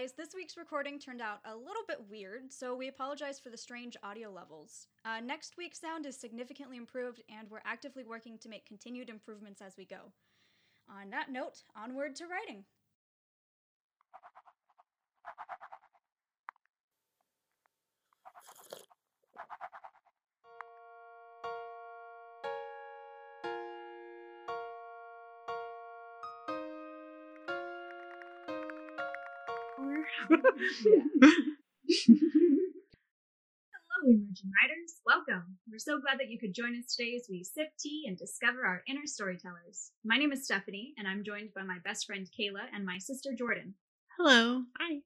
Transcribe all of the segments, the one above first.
guys, this week's recording turned out a little bit weird, so we apologize for the strange audio levels. Next week's sound is significantly improved, and we're actively working to make continued improvements as we go. On that note, onward to writing. Hello, emerging writers. Welcome. We're so glad that you could join us today as we sip tea and discover our inner storytellers. My name is Stephanie, and I'm joined by my best friend Kayla and my sister Jordan. Hello. Hi.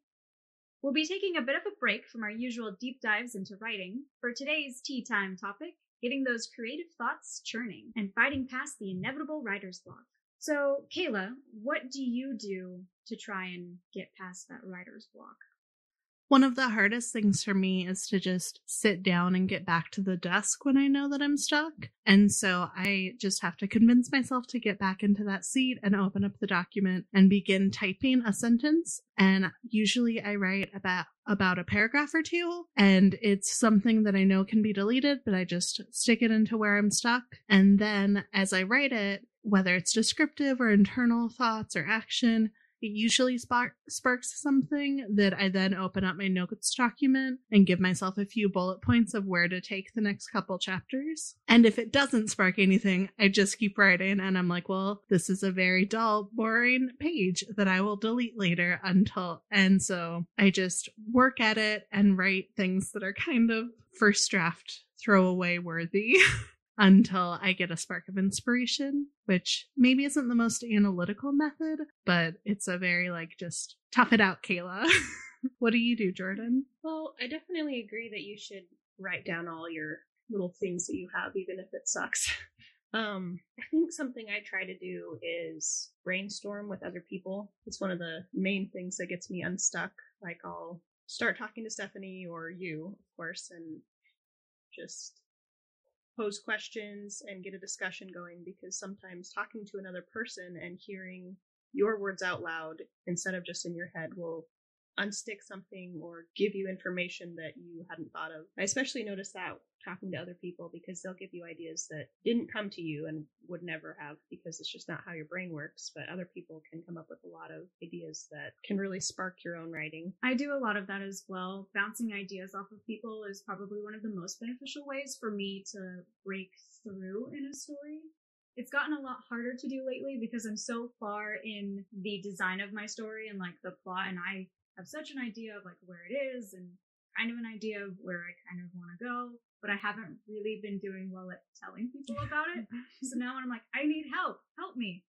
We'll be taking a bit of a break from our usual deep dives into writing for today's tea time topic, getting those creative thoughts churning and fighting past the inevitable writer's block. So, Kayla, what do you do to try and get past that writer's block? One of the hardest things for me is to just sit down and get back to the desk when I know that I'm stuck. And so I just have to convince myself to get back into that seat and open up the document and begin typing a sentence. And usually I write about a paragraph or two, and it's something that I know can be deleted, but I just stick it into where I'm stuck. And then as I write it, whether it's descriptive or internal thoughts or action, it usually sparks something that I then open up my notes document and give myself a few bullet points of where to take the next couple chapters. And if it doesn't spark anything, I just keep writing and I'm like, well, this is a very dull, boring page that I will delete later and so I just work at it and write things that are kind of first draft throwaway worthy. Until I get a spark of inspiration, which maybe isn't the most analytical method, but it's a very just tough it out, Kayla. What do you do, Jordan? Well, I definitely agree that you should write down all your little things that you have, even if it sucks. I think something I try to do is brainstorm with other people. It's one of the main things that gets me unstuck. Like, I'll start talking to Stephanie or you, of course, and just pose questions and get a discussion going, because sometimes talking to another person and hearing your words out loud instead of just in your head will unstick something or give you information that you hadn't thought of. I especially notice that talking to other people, because they'll give you ideas that didn't come to you and would never have, because it's just not how your brain works. But other people can come up with a lot of ideas that can really spark your own writing. I do a lot of that as well. Bouncing ideas off of people is probably one of the most beneficial ways for me to break through in a story. It's gotten a lot harder to do lately because I'm so far in the design of my story and the plot, and I have such an idea of where it is and kind of an idea of where I kind of want to go, but I haven't really been doing well at telling people about it. So now I'm like, I need help me.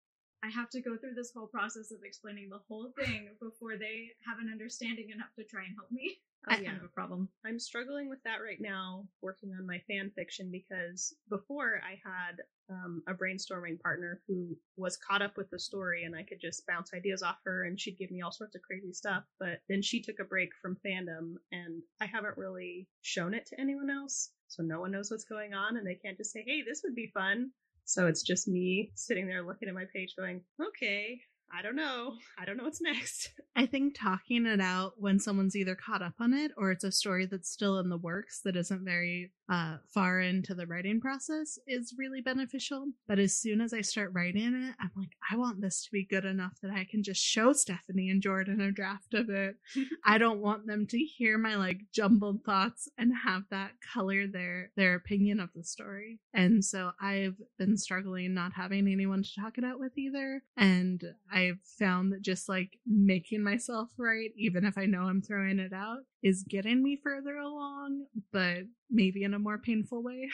I have to go through this whole process of explaining the whole thing before they have an understanding enough to try and help me. That's kind of a problem. I'm struggling with that right now, working on my fan fiction, because before I had a brainstorming partner who was caught up with the story, and I could just bounce ideas off her and she'd give me all sorts of crazy stuff. But then she took a break from fandom, and I haven't really shown it to anyone else. So no one knows what's going on, and they can't just say, hey, this would be fun. So it's just me sitting there looking at my page going, okay, I don't know what's next. I think talking it out when someone's either caught up on it or it's a story that's still in the works that isn't very far into the writing process is really beneficial. But as soon as I start writing it, I'm like, I want this to be good enough that I can just show Stephanie and Jordan a draft of it. I don't want them to hear my jumbled thoughts and have that color their opinion of the story. And so I've been struggling not having anyone to talk it out with either. And I've found that just making myself write, even if I know I'm throwing it out, is getting me further along, but maybe in a more painful way.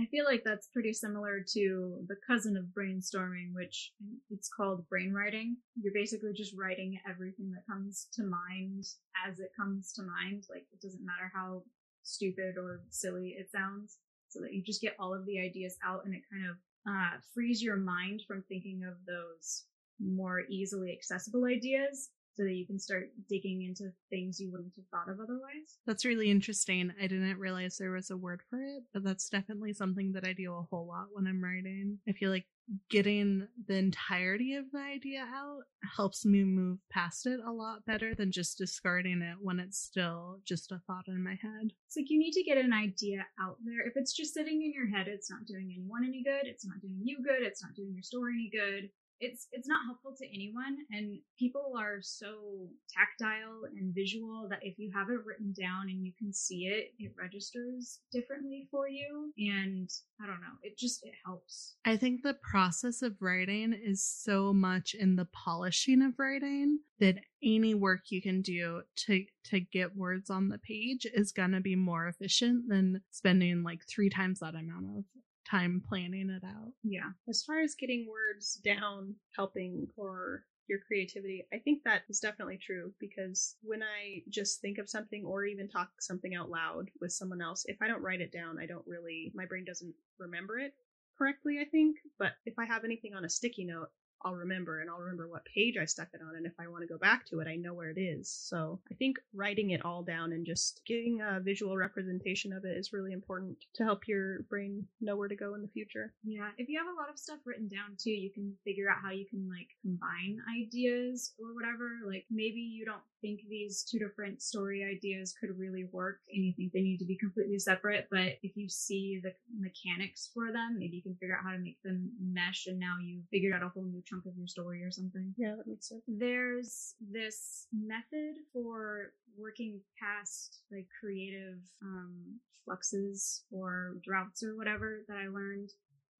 I feel like that's pretty similar to the cousin of brainstorming, which it's called brainwriting. You're basically just writing everything that comes to mind as it comes to mind. It doesn't matter how stupid or silly it sounds, so that you just get all of the ideas out, and it kind of frees your mind from thinking of those more easily accessible ideas so that you can start digging into things you wouldn't have thought of otherwise. That's really interesting. I didn't realize there was a word for it, but that's definitely something that I do a whole lot when I'm writing. I feel like getting the entirety of the idea out helps me move past it a lot better than just discarding it when it's still just a thought in my head. It's like you need to get an idea out there. If it's just sitting in your head, it's not doing anyone any good. It's not doing you good. It's not doing your story any good. It's not helpful to anyone, and people are so tactile and visual that if you have it written down and you can see it, it registers differently for you, and I don't know, it helps. I think the process of writing is so much in the polishing of writing that any work you can do to get words on the page is going to be more efficient than spending like 3 times that amount of time planning it out. Yeah. As far as getting words down, helping for your creativity, I think that is definitely true, because when I just think of something or even talk something out loud with someone else, if I don't write it down, my brain doesn't remember it correctly, I think. But if I have anything on a sticky note, I'll remember, and I'll remember what page I stuck it on, and if I want to go back to it, I know where it is. So I think writing it all down and just getting a visual representation of it is really important to help your brain know where to go in the future. Yeah, if you have a lot of stuff written down too, you can figure out how you can like combine ideas or whatever. Like maybe you don't think these 2 different story ideas could really work and you think they need to be completely separate, but if you see the mechanics for them, maybe you can figure out how to make them mesh, and now you figured out a whole new chunk of your story or something. Yeah, that makes sense. There's this method for working past like creative fluxes or droughts or whatever that I learned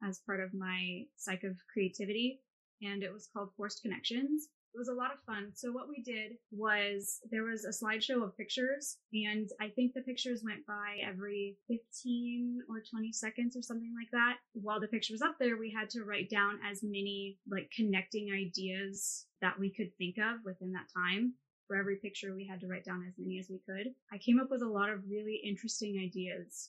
as part of my psych of creativity, and it was called forced connections. It was a lot of fun. So what we did was there was a slideshow of pictures, and I think the pictures went by every 15 or 20 seconds or something like that. While the picture was up there, we had to write down as many like connecting ideas that we could think of within that time. For every picture, we had to write down as many as we could. I came up with a lot of really interesting ideas.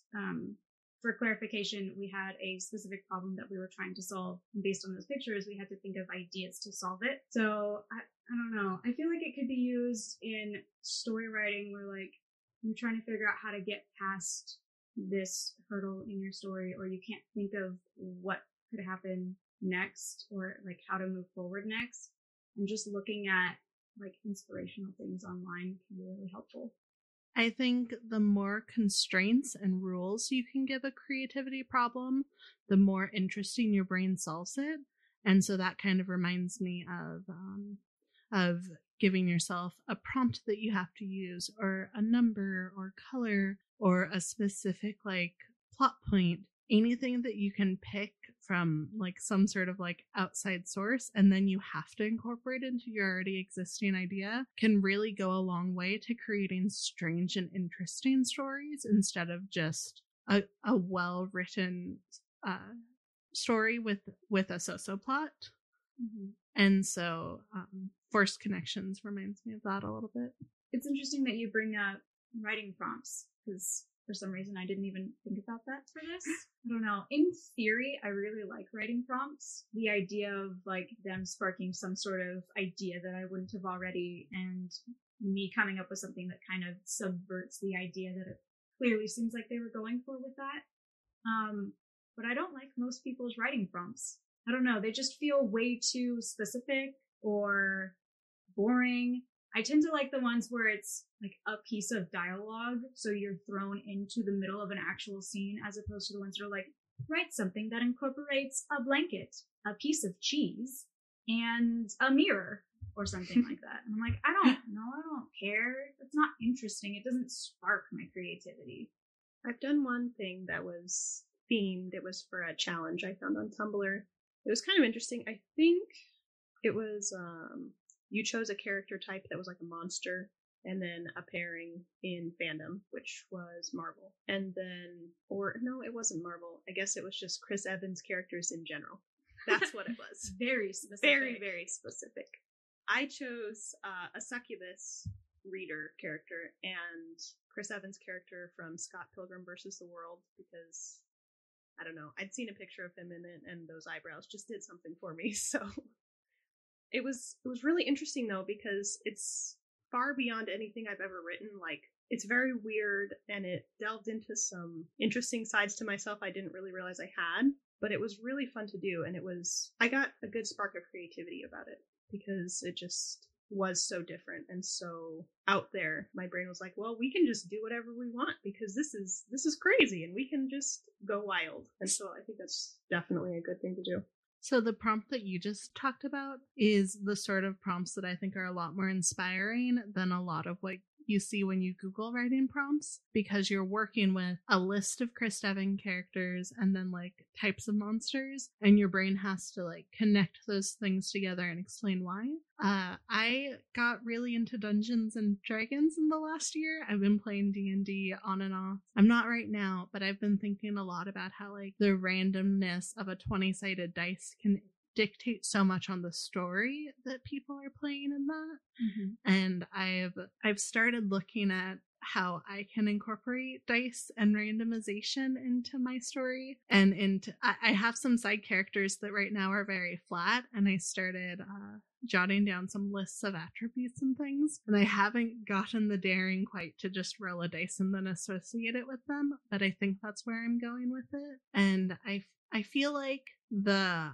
For clarification, we had a specific problem that we were trying to solve. And based on those pictures, we had to think of ideas to solve it. So I don't know. I feel like it could be used in story writing where like you're trying to figure out how to get past this hurdle in your story, or you can't think of what could happen next or like how to move forward next. And just looking at like inspirational things online can be really helpful. I think the more constraints and rules you can give a creativity problem, the more interesting your brain solves it. And so that kind of reminds me of giving yourself a prompt that you have to use, or a number or color or a specific like plot point, anything that you can pick from like some sort of like outside source, and then you have to incorporate into your already existing idea, can really go a long way to creating strange and interesting stories instead of just a well-written story with a so-so plot. Mm-hmm. And so forced connections reminds me of that a little bit. It's interesting that you bring up writing prompts, because for some reason, I didn't even think about that for this. I don't know. In theory, I really like writing prompts. The idea of like them sparking some sort of idea that I wouldn't have already, and me coming up with something that kind of subverts the idea that it clearly seems like they were going for with that. But I don't like most people's writing prompts. I don't know. They just feel way too specific or boring. I tend to like the ones where it's like a piece of dialogue, so you're thrown into the middle of an actual scene, as opposed to the ones that are like, write something that incorporates a blanket, a piece of cheese, and a mirror, or something like that. And I'm like, I don't care. It's not interesting. It doesn't spark my creativity. I've done one thing that was themed. It was for a challenge I found on Tumblr. It was kind of interesting. I think it was... you chose a character type that was like a monster, and then a pairing in fandom, which was Marvel. And then, or no, it wasn't Marvel. I guess it was just Chris Evans characters in general. That's what it was. Very specific. Very, very specific. I chose a succubus reader character and Chris Evans character from Scott Pilgrim vs. The World, because, I don't know, I'd seen a picture of him in it, and those eyebrows just did something for me, so... It was really interesting though, because it's far beyond anything I've ever written. Like, it's very weird, and it delved into some interesting sides to myself I didn't really realize I had, but it was really fun to do, and I got a good spark of creativity about it, because it just was so different and so out there. My brain was like, well, we can just do whatever we want, because this is crazy, and we can just go wild. And so I think that's definitely a good thing to do. So the prompt that you just talked about is the sort of prompts that I think are a lot more inspiring than a lot of what you see when you Google writing prompts, because you're working with a list of Chris Evans characters and then like types of monsters, and your brain has to like connect those things together and explain why. I got really into Dungeons and Dragons in the last year. I've been playing D&D on and off. I'm not right now, but I've been thinking a lot about how like the randomness of a 20-sided dice can dictate so much on the story that people are playing in that. Mm-hmm. And I've started looking at how I can incorporate dice and randomization into my story, and I have some side characters that right now are very flat, and I started jotting down some lists of attributes and things, and I haven't gotten the daring quite to just roll a dice and then associate it with them, but I think that's where I'm going with it. And I feel like the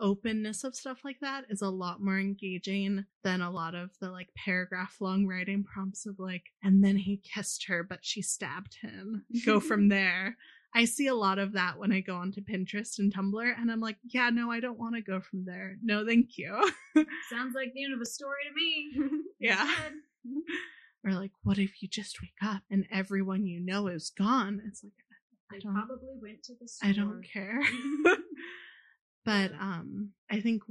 openness of stuff like that is a lot more engaging than a lot of the like paragraph long writing prompts of like, and then he kissed her but she stabbed him, go from there. I see a lot of that when I go onto Pinterest and Tumblr, and I'm like, yeah, no, I don't want to go from there. No, thank you. Sounds like the end of a story to me. Yeah. Or like, what if you just wake up and everyone you know is gone? It's like, they probably went to the store. I don't care. But I think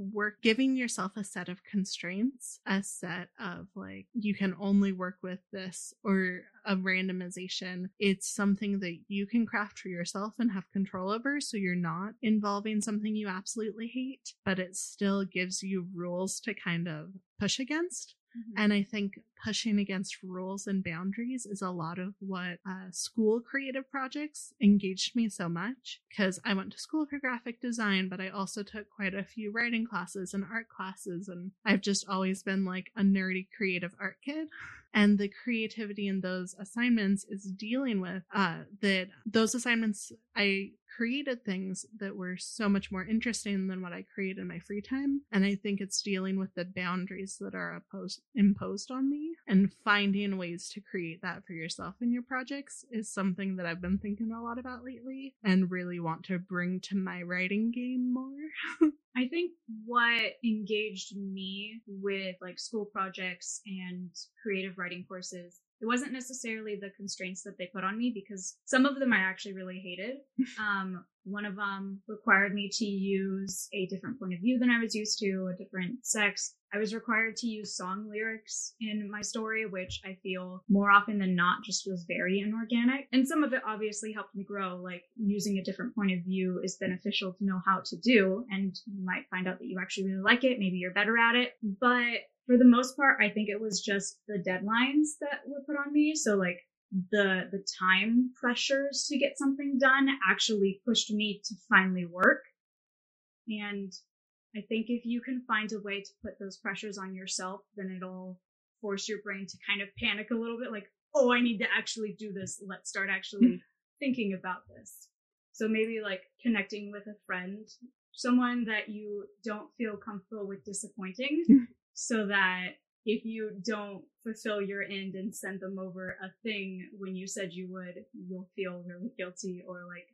giving yourself a set of constraints, a set of like, you can only work with this, or a randomization, it's something that you can craft for yourself and have control over. So you're not involving something you absolutely hate, but it still gives you rules to kind of push against. And I think pushing against rules and boundaries is a lot of what school creative projects engaged me so much, because I went to school for graphic design, but I also took quite a few writing classes and art classes, and I've just always been like a nerdy creative art kid. And the creativity in those assignments is dealing with that. Those assignments, I created things that were so much more interesting than what I create in my free time. And I think it's dealing with the boundaries that are imposed on me, and finding ways to create that for yourself in your projects is something that I've been thinking a lot about lately and really want to bring to my writing game more. I think what engaged me with like school projects and creative writing courses, it wasn't necessarily the constraints that they put on me, because some of them I actually really hated. One of them required me to use a different point of view than I was used to, a different sex. I was required to use song lyrics in my story, which I feel more often than not just feels very inorganic. And some of it obviously helped me grow, like using a different point of view is beneficial to know how to do, and you might find out that you actually really like it. Maybe you're better at it. But for the most part, I think it was just the deadlines that were put on me. So like the time pressures to get something done actually pushed me to finally work. And I think if you can find a way to put those pressures on yourself, then it'll force your brain to kind of panic a little bit, like, oh, I need to actually do this. Let's start actually thinking about this. So maybe like connecting with a friend, someone that you don't feel comfortable with disappointing, so that if you don't fulfill your end and send them over a thing when you said you would, you'll feel really guilty, or like,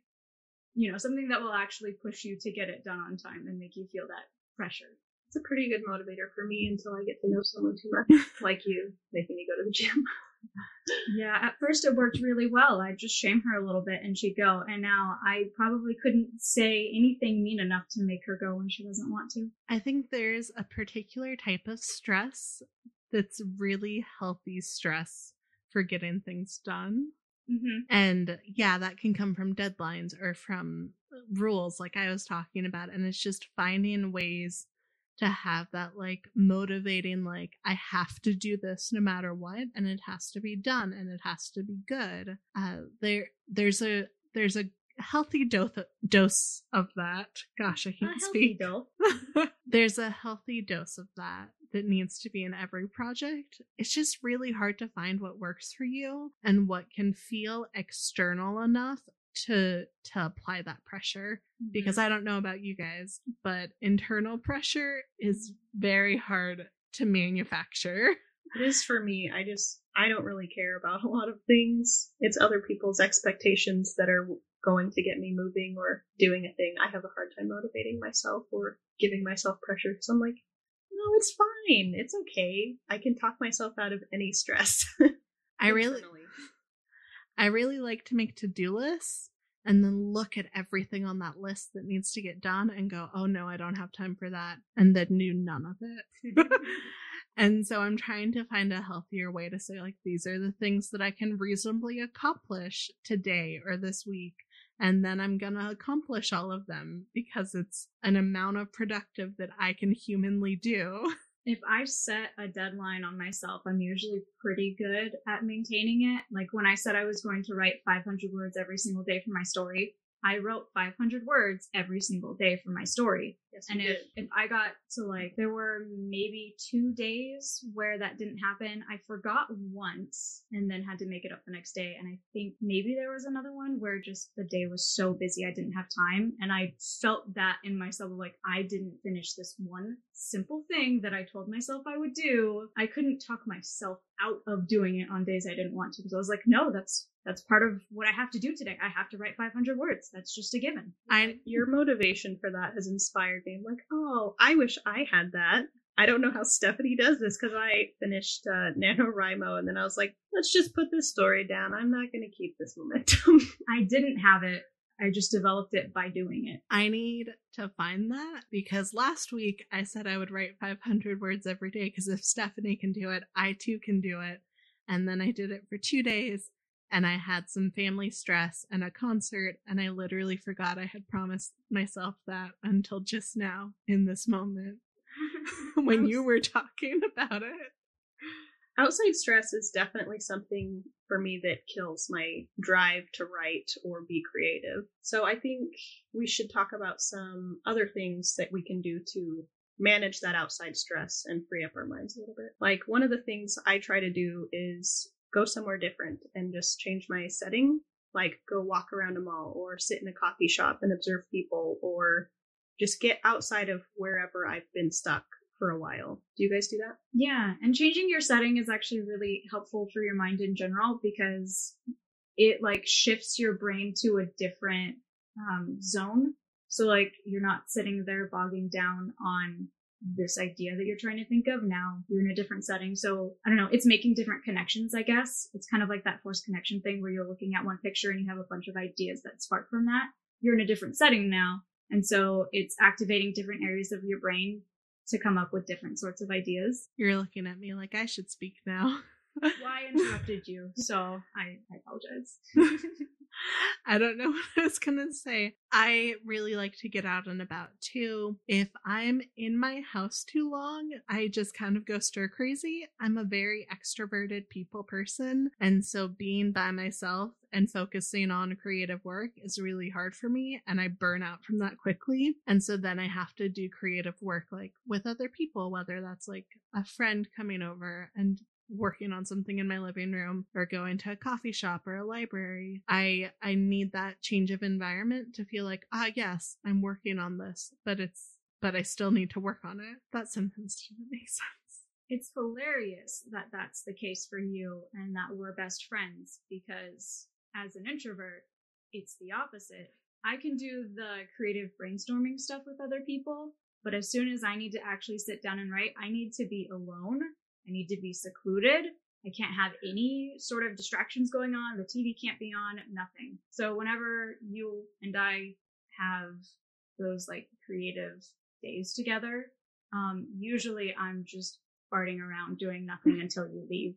you know, something that will actually push you to get it done on time and make you feel that pressure. It's a pretty good motivator for me until I get to know someone too much, like you, making me go to the gym. Yeah, at first it worked really well. I'd just shame her a little bit and she'd go. And now I probably couldn't say anything mean enough to make her go when she doesn't want to. I think there's a particular type of stress that's really healthy stress for getting things done. Mm-hmm. And yeah, that can come from deadlines or from rules like I was talking about. And it's just finding ways to have that like motivating, like, I have to do this no matter what, and it has to be done, and it has to be good. There's a healthy dose of that. Gosh, I can't speak. There's a healthy dose of that needs to be in every project. It's just really hard to find what works for you and what can feel external enough to apply that pressure, because I don't know about you guys, but internal pressure is very hard to manufacture. It is for me. I don't really care about a lot of things. It's other people's expectations that are going to get me moving or doing a thing. I have a hard time motivating myself or giving myself pressure. So I'm like, no, it's fine. It's okay. I can talk myself out of any stress. I really like to make to-do lists and then look at everything on that list that needs to get done and go, oh no, I don't have time for that. And then do none of it. And so I'm trying to find a healthier way to say, like, these are the things that I can reasonably accomplish today or this week. And then I'm going to accomplish all of them because it's an amount of productive that I can humanly do. If I set a deadline on myself, I'm usually pretty good at maintaining it. Like when I said I was going to write 500 words every single day for my story, I wrote 500 words every single day for my story. Yes, and if I got to like, there were maybe 2 days where that didn't happen. I forgot once and then had to make it up the next day. And I think maybe there was another one where just the day was so busy I didn't have time. And I felt that in myself, like I didn't finish this one simple thing that I told myself I would do. I couldn't talk myself out of doing it on days I didn't want to, because I was like, no, that's part of what I have to do today. I have to write 500 words. That's just a given. Your motivation for that has inspired me. I'm like, oh, I wish I had that. I don't know how Stephanie does this, because I finished NaNoWriMo and then I was like, let's just put this story down. I'm not going to keep this momentum. I didn't have it. I just developed it by doing it. I need to find that, because last week I said I would write 500 words every day because if Stephanie can do it, I too can do it. And then I did it for 2 days. And I had some family stress and a concert, and I literally forgot I had promised myself that until just now in this moment when you were talking about it. Outside stress is definitely something for me that kills my drive to write or be creative. So I think we should talk about some other things that we can do to manage that outside stress and free up our minds a little bit. Like one of the things I try to do is go somewhere different and just change my setting, like go walk around a mall or sit in a coffee shop and observe people or just get outside of wherever I've been stuck for a while. Do you guys do that? Yeah. And changing your setting is actually really helpful for your mind in general, because it like shifts your brain to a different zone. So like you're not sitting there bogging down on this idea that you're trying to think of. Now you're in a different setting. So I don't know, it's making different connections, I guess. It's kind of like that forced connection thing where you're looking at one picture and you have a bunch of ideas that spark from that. You're in a different setting now. And so it's activating different areas of your brain to come up with different sorts of ideas. You're looking at me like I should speak now. Well, I interrupted you, so I apologize. I don't know what I was gonna say. I really like to get out and about too. If I'm in my house too long, I just kind of go stir crazy. I'm a very extroverted people person, and so being by myself and focusing on creative work is really hard for me, and I burn out from that quickly. And so then I have to do creative work like with other people, whether that's like a friend coming over and working on something in my living room or going to a coffee shop or a library. I need that change of environment to feel like, yes, I'm working on this, but I still need to work on it. That sentence doesn't make sense. It's hilarious that that's the case for you and that we're best friends, because as an introvert, it's the opposite. I can do the creative brainstorming stuff with other people, but as soon as I need to actually sit down and write, I need to be alone. I need to be secluded. I can't have any sort of distractions going on. The TV can't be on, nothing. So whenever you and I have those like creative days together, usually I'm just farting around doing nothing until you leave.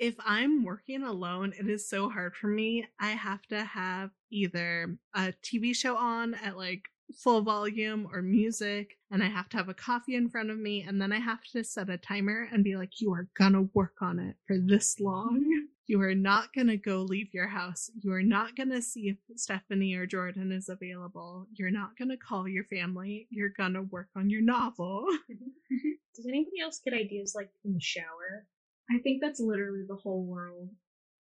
If I'm working alone, it is so hard for me. I have to have either a TV show on at like full volume or music, and I have to have a coffee in front of me, and then I have to set a timer and be like, you are gonna work on it for this long. You are not going to go leave your house. You are not going to see if Stephanie or Jordan is available. You're not going to call your family. You're going to work on your novel. Does anybody else get ideas, like, in the shower? I think that's literally the whole world.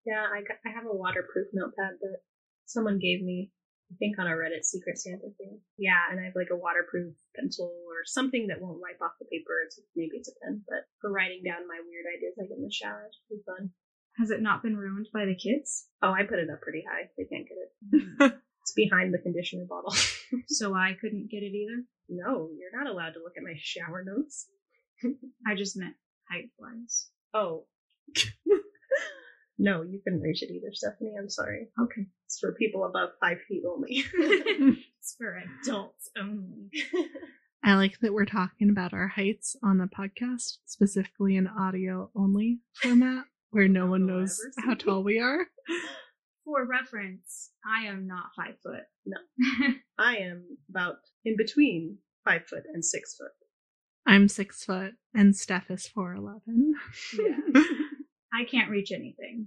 Yeah, I have a waterproof notepad that someone gave me, I think on a Reddit Secret Santa thing. Yeah, and I have, like, a waterproof pencil or something that won't wipe off the paper. Maybe it's a pen, but for writing down my weird ideas, like, in the shower, it's pretty fun. Has it not been ruined by the kids? Oh, I put it up pretty high. They can't get it. It's behind the conditioner bottle. So I couldn't get it either? No, you're not allowed to look at my shower notes. I just meant height-wise. Oh. No, you couldn't reach it either, Stephanie. I'm sorry. Okay. It's for people above 5 feet only. It's for adults only. I like that we're talking about our heights on the podcast, specifically in audio-only format. Where no one knows how tall we are. For reference, I am not 5 foot. No. I am about in between 5 foot and 6 foot. I'm 6 foot and Steph is 4'11". Yeah. I can't reach anything.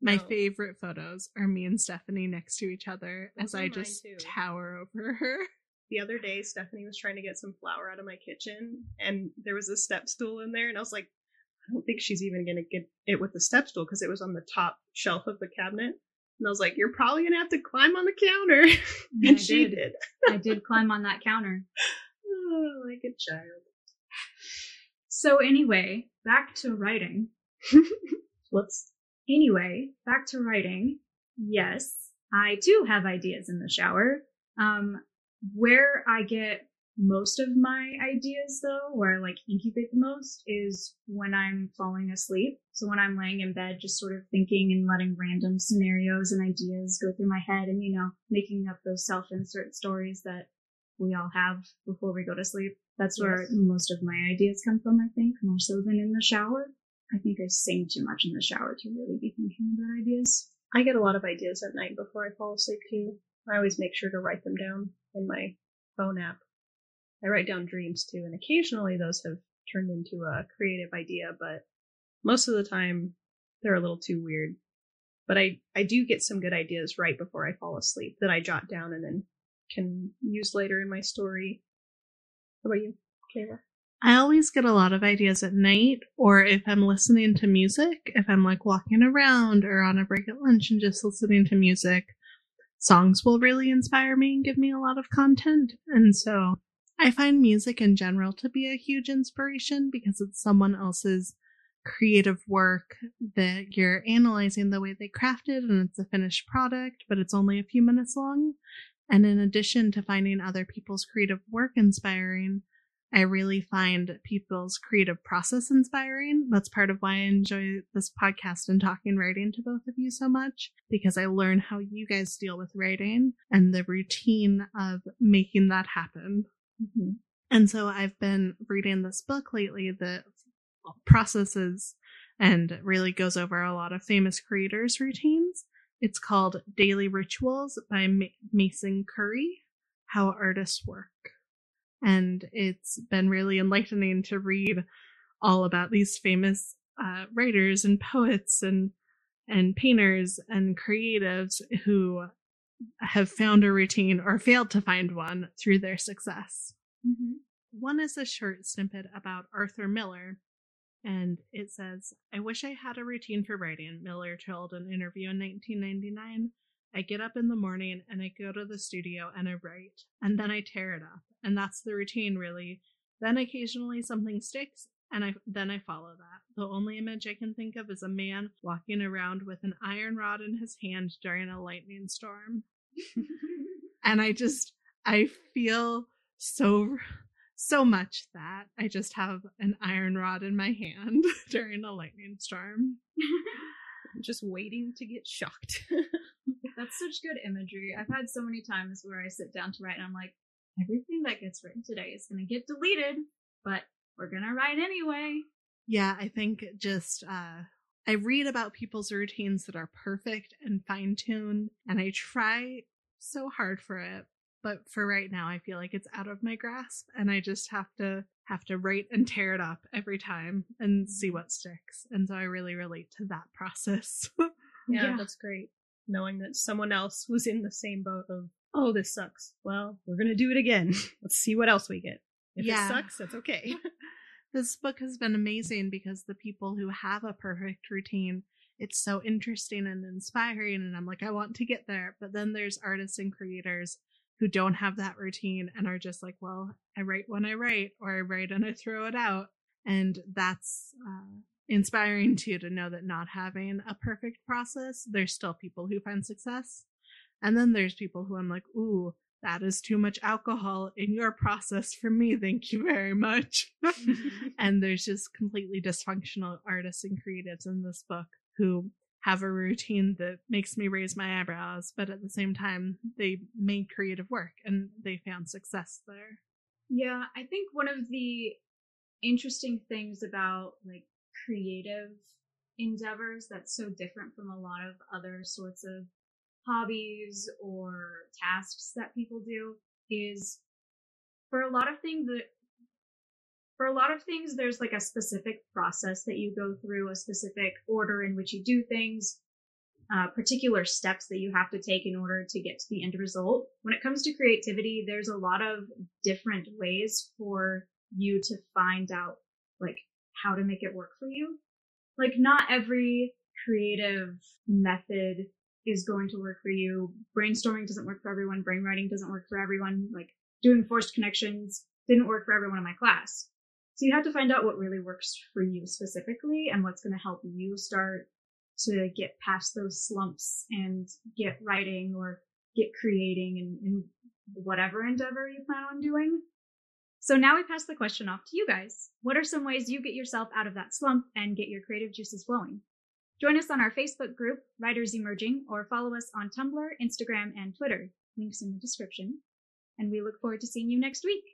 My favorite photos are me and Stephanie next to each other. Those as I just tower over her. The other day, Stephanie was trying to get some flour out of my kitchen and there was a step stool in there and I was like, I don't think she's even going to get it with the step stool because it was on the top shelf of the cabinet. And I was like, you're probably going to have to climb on the counter. And, she did. I did climb on that counter. Oh, like a child. So anyway, back to writing. Whoops. Anyway, back to writing. Yes, I do have ideas in the shower. Where I get most of my ideas, though, where I like incubate the most is when I'm falling asleep. So when I'm laying in bed, just sort of thinking and letting random scenarios and ideas go through my head and, you know, making up those self-insert stories that we all have before we go to sleep. That's where most of my ideas come from, I think, more so than in the shower. I think I sing too much in the shower to really be thinking about ideas. I get a lot of ideas at night before I fall asleep, too. I always make sure to write them down in my phone app. I write down dreams too, and occasionally those have turned into a creative idea, but most of the time they're a little too weird. But I do get some good ideas right before I fall asleep that I jot down and then can use later in my story. How about you, Kayla? I always get a lot of ideas at night, or if I'm listening to music, if I'm like walking around or on a break at lunch and just listening to music, songs will really inspire me and give me a lot of content. And so I find music in general to be a huge inspiration because it's someone else's creative work that you're analyzing the way they crafted, and it's a finished product, but it's only a few minutes long. And in addition to finding other people's creative work inspiring, I really find people's creative process inspiring. That's part of why I enjoy this podcast and talking writing to both of you so much, because I learn how you guys deal with writing and the routine of making that happen. Mm-hmm. And so I've been reading this book lately that processes and really goes over a lot of famous creators' routines. It's called Daily Rituals by Mason Curry, How Artists Work. And it's been really enlightening to read all about these famous writers and poets and painters and creatives who have found a routine or failed to find one through their success. Mm-hmm. One is a short snippet about Arthur Miller, and it says, "I wish I had a routine for writing," Miller told an interview in 1999. "I get up in the morning and I go to the studio and I write, and then I tear it up. And that's the routine, really. Then occasionally something sticks, and then I follow that. The only image I can think of is a man walking around with an iron rod in his hand during a lightning storm." And I feel so much that I just have an iron rod in my hand during a lightning storm. Just waiting to get shocked. That's such good imagery. I've had so many times where I sit down to write and I'm like, everything that gets written today is going to get deleted, but we're going to write anyway. Yeah, I think just, I read about people's routines that are perfect and fine-tuned, and I try so hard for it, But for right now, I feel like it's out of my grasp, and I just have to write and tear it up every time and see what sticks. And so I really relate to that process. Yeah, that's great. Knowing that someone else was in the same boat of, oh, this sucks. Well, we're going to do it again. Let's see what else we get. If it sucks, that's okay. This book has been amazing because the people who have a perfect routine, it's so interesting and inspiring. And I'm like, I want to get there. But then there's artists and creators who don't have that routine and are just like, well, I write when I write, or I write and I throw it out. And that's inspiring too, to know that not having a perfect process, there's still people who find success. And then there's people who I'm like, ooh, that is too much alcohol in your process for me. Thank you very much. And there's just completely dysfunctional artists and creatives in this book who have a routine that makes me raise my eyebrows, but at the same time, they made creative work and they found success there. Yeah, I think one of the interesting things about like creative endeavors that's so different from a lot of other sorts of hobbies or tasks that people do is for a lot of things there's like a specific process that you go through, a specific order in which you do things, particular steps that you have to take in order to get to the end result. When it comes to creativity, there's a lot of different ways for you to find out like how to make it work for you. Like not every creative method is going to work for you. Brainstorming doesn't work for everyone. Brainwriting doesn't work for everyone. Like doing forced connections didn't work for everyone in my class. So you have to find out what really works for you specifically and what's going to help you start to get past those slumps and get writing or get creating in whatever endeavor you plan on doing. So now we pass the question off to you guys. What are some ways you get yourself out of that slump and get your creative juices flowing? Join us on our Facebook group, Writers Emerging, or follow us on Tumblr, Instagram, and Twitter. Links in the description. And we look forward to seeing you next week.